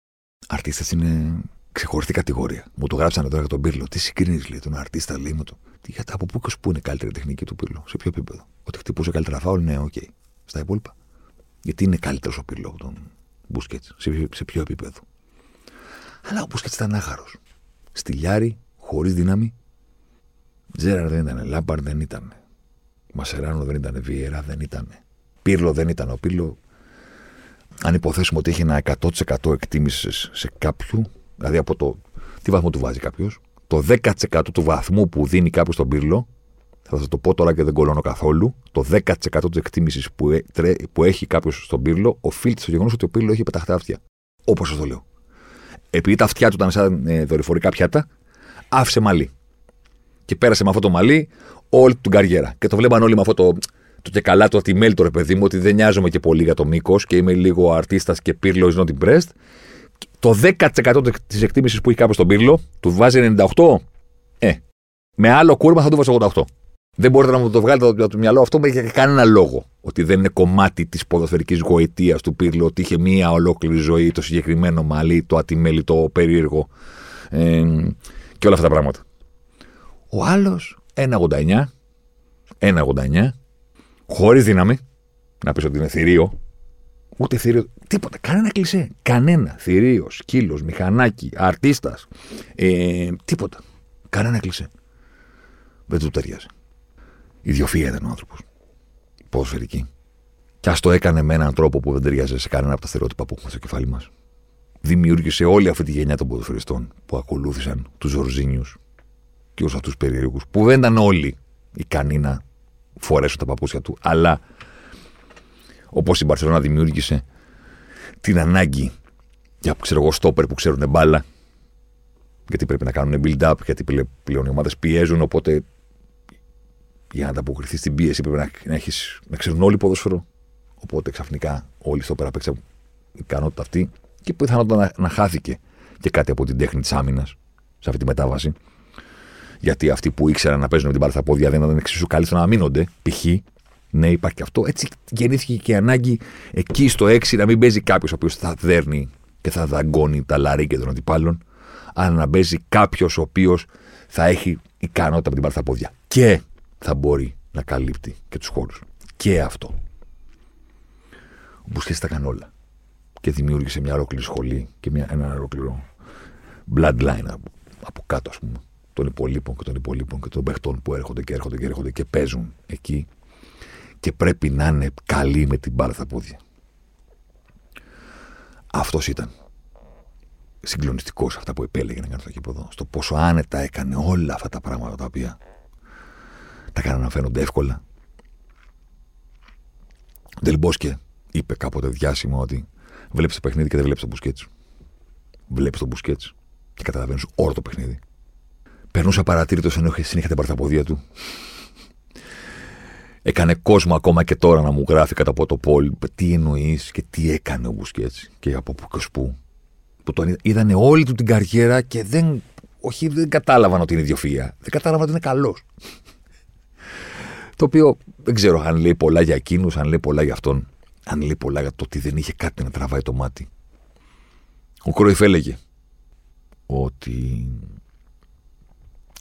Αρτίστες είναι ξεχωριστή κατηγορία. Μου το γράψανε τώρα για τον Πίρλο. Τι συγκρίνεις, λέει, τον αρτίστα, λέει μου το. Γιατί από πού και πού είναι καλύτερη τεχνική του Πίρλο, σε ποιο επίπεδο? Ότι χτυπούσε καλύτερα φάουλ, ναι, οκ. Okay. Στα υπόλοιπα. Γιατί είναι καλύτερος ο Πίρλο από τον Μπουσκέτς, σε ποιο επίπεδο? Αλλά ο Μπουσκέτς ήταν άχαρος. Στυλιάρι, χωρίς δύναμη. Τζέραρ δεν ήταν, Λάμπαρντ δεν ήταν. Μασεράνο δεν ήταν, Βιέρα δεν ήταν. Πίρλο δεν ήταν. Ο Πίρλο, αν υποθέσουμε ότι έχει ένα 100% εκτίμηση σε κάποιου, δηλαδή από το τι βαθμό του βάζει κάποιο, το 10% του βαθμού που δίνει κάποιο στον Πίρλο, θα σας το πω τώρα και δεν κολώνω καθόλου, το 10% της εκτίμησης που έχει κάποιο στον Πίρλο οφείλεται στο γεγονός ότι ο Πίρλο έχει πεταχτά αυτιά. Όπως σας το λέω. Επειδή τα αυτιά του ήταν σαν δορυφορικά πιάτα, άφησε μαλλί. Και πέρασε με αυτό το μαλλί όλη του την καριέρα. Και το βλέπαν όλοι με αυτό το και καλά, το ατιμέλι το ρε παιδί μου, ότι δεν νοιάζομαι και πολύ για το μήκος και είμαι λίγο αρτίστας και Πίρλο is not impressed. Το 10% της εκτίμησης που έχει κάποιος στον Πίρλο, του βάζει 98. Με άλλο κούρμα θα του βάζει 88. Δεν μπορείτε να μου το βγάλετε από το μυαλό αυτό για κανένα λόγο. Ότι δεν είναι κομμάτι της ποδοσφαιρικής γοητείας του Πίρλο, ότι είχε μία ολόκληρη ζωή το συγκεκριμένο μαλλί, το ατιμέλι, το περίεργο και όλα αυτά τα πράγματα. Ο άλλος 1,89, χωρίς δύναμη, να πεις ότι είναι θηρίο, ούτε θηρίο, τίποτα, κανένα κλισέ, κανένα, θηρίο, σκύλος, μηχανάκι, αρτίστας, τίποτα, κανένα κλισέ. Δεν του ταιριάζει. Ιδιοφυΐα ήταν ο άνθρωπος, ποδοσφαιρική. Κι ας το έκανε με έναν τρόπο που δεν ταιριάζει σε κανένα από τα στερεότυπα που έχουμε στο κεφάλι μας. Δημιούργησε όλη αυτή τη γενιά των ποδοσφαιριστών που ακολούθησαν τους Ζορζίνιους, και ως αυτούς τους περίεργους, που δεν ήταν όλοι ικανοί να φορέσουν τα παπούτσια του, αλλά όπως η Μπαρσελόνα δημιούργησε την ανάγκη για, ξέρω εγώ, στόπερ που ξέρουν μπάλα, γιατί πρέπει να κάνουν build-up, γιατί πλέον οι ομάδες πιέζουν, οπότε για να ανταποκριθεί στην πίεση πρέπει να ξέρουν όλοι ποδόσφαιρο. Οπότε ξαφνικά όλοι στόπερ απέξαν την ικανότητα αυτή και πιθανότατα να χάθηκε και κάτι από την τέχνη της άμυνας σε αυτή τη μετάβαση. Γιατί αυτοί που ήξεραν να παίζουν με την μπάλα στα πόδια δεν ήταν εξίσου καλοί στο να αμήνονται. Π.χ. Ναι, υπάρχει και αυτό. Έτσι γεννήθηκε και η ανάγκη εκεί στο 6 να μην παίζει κάποιο ο οποίο θα δέρνει και θα δαγκώνει τα λαρύγκια των αντιπάλων, αλλά να παίζει κάποιο ο οποίο θα έχει ικανότητα με την μπάλα στα πόδια και θα μπορεί να καλύπτει και του χώρου. Και αυτό. Ο Μπουσκέτς τα έκανε όλα. Και δημιούργησε μια ολόκληρη σχολή και ένα ολόκληρο bloodline από κάτω, ας πούμε. Των υπολείπων και των παιχτών που έρχονται και παίζουν εκεί και πρέπει να είναι καλοί με την μπάλα στα πόδια. Αυτός ήταν συγκλονιστικός αυτά που επέλεγε να κάνει στο κήπεδο, στο πόσο άνετα έκανε όλα αυτά τα πράγματα τα οποία τα κάνανε να φαίνονται εύκολα. Ο Ντελ Μπόσκε είπε κάποτε διάσημο ότι βλέπεις το παιχνίδι και δεν βλέπεις τον Μπουσκέτς. Βλέπεις τον Μπουσκέτς και καταλαβαίνεις όλο το παιχνίδι. Περνούσε απαρατήρητος ενώ συνέχεια την παρθαποδία του. Έκανε κόσμο ακόμα και τώρα να μου γράφει κατά από το πόλι τι εννοείς και τι έκανε ο Μπουσκέτς και από πού και ως πού. Που τον είδανε όλη του την καριέρα και δεν κατάλαβαν ότι είναι ιδιοφυΐα. Δεν κατάλαβαν ότι είναι καλός. Το οποίο δεν ξέρω αν λέει πολλά για εκείνους, αν λέει πολλά για αυτόν, αν λέει πολλά για το ότι δεν είχε κάτι να τραβάει το μάτι. Ο Κρόιφ έλεγε ότι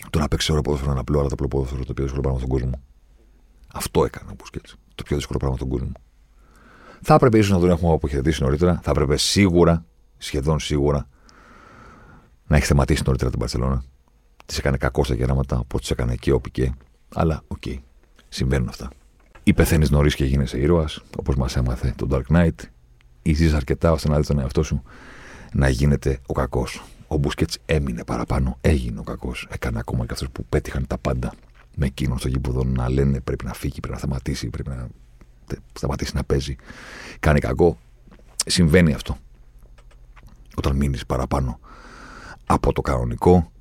το να παίξει ωραίο ποδόσφαιρο είναι απλό, αλλά το απλό ποδόσφαιρο το πιο δύσκολο πράγμα στον κόσμο. Αυτό έκανε ο Μπουσκέτς. Το πιο δύσκολο πράγμα στον κόσμο. Θα έπρεπε ίσως να τον έχουμε αποχαιρετήσει νωρίτερα. Θα έπρεπε σίγουρα σχεδόν σίγουρα να έχει θεματίσει νωρίτερα την Μπαρσελόνα. Τη έκανε κακό στα γεράματα, οπότε τη έκανε και ο Πικέ. Αλλά οκ, συμβαίνουν αυτά. Ή πεθαίνεις νωρίς και γίνεσαι ήρωας, όπως μας έμαθε το Dark Knight, ή ζεις αρκετά ώστε να δεις τον εαυτό σου να γίνεται ο κακός. Ο Μπουσκέτς έμεινε παραπάνω, έγινε ο κακός. Έκανε ακόμα και αυτούς που πέτυχαν τα πάντα με εκείνον στο γήπεδο να λένε πρέπει να φύγει, πρέπει να σταματήσει, πρέπει να σταματήσει να παίζει. Κάνει κακό. Συμβαίνει αυτό. Όταν μείνεις παραπάνω από το κανονικό,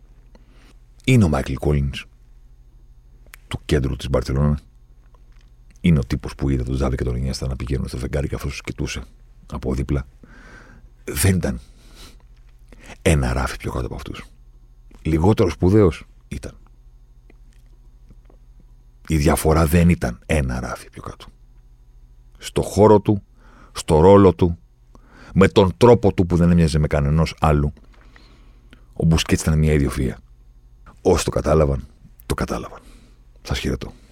είναι ο Μάικλ Κόλινς του κέντρου της Μπαρσελόνα. Είναι ο τύπος που είδε τον Ζάβη και τον Ινιέστα να πηγαίνουν στο φεγγάρι και αυτός τους κοιτούσε από δίπλα. Δεν ήταν ένα ράφι πιο κάτω από αυτούς. Λιγότερο σπουδαίος ήταν. Η διαφορά δεν ήταν ένα ράφι πιο κάτω. Στο χώρο του, στο ρόλο του, με τον τρόπο του που δεν έμοιαζε με κανενός άλλου, ο Μπουσκέτς ήταν μια ιδιοφυΐα. Όσοι το κατάλαβαν, το κατάλαβαν. Σας χαιρετώ.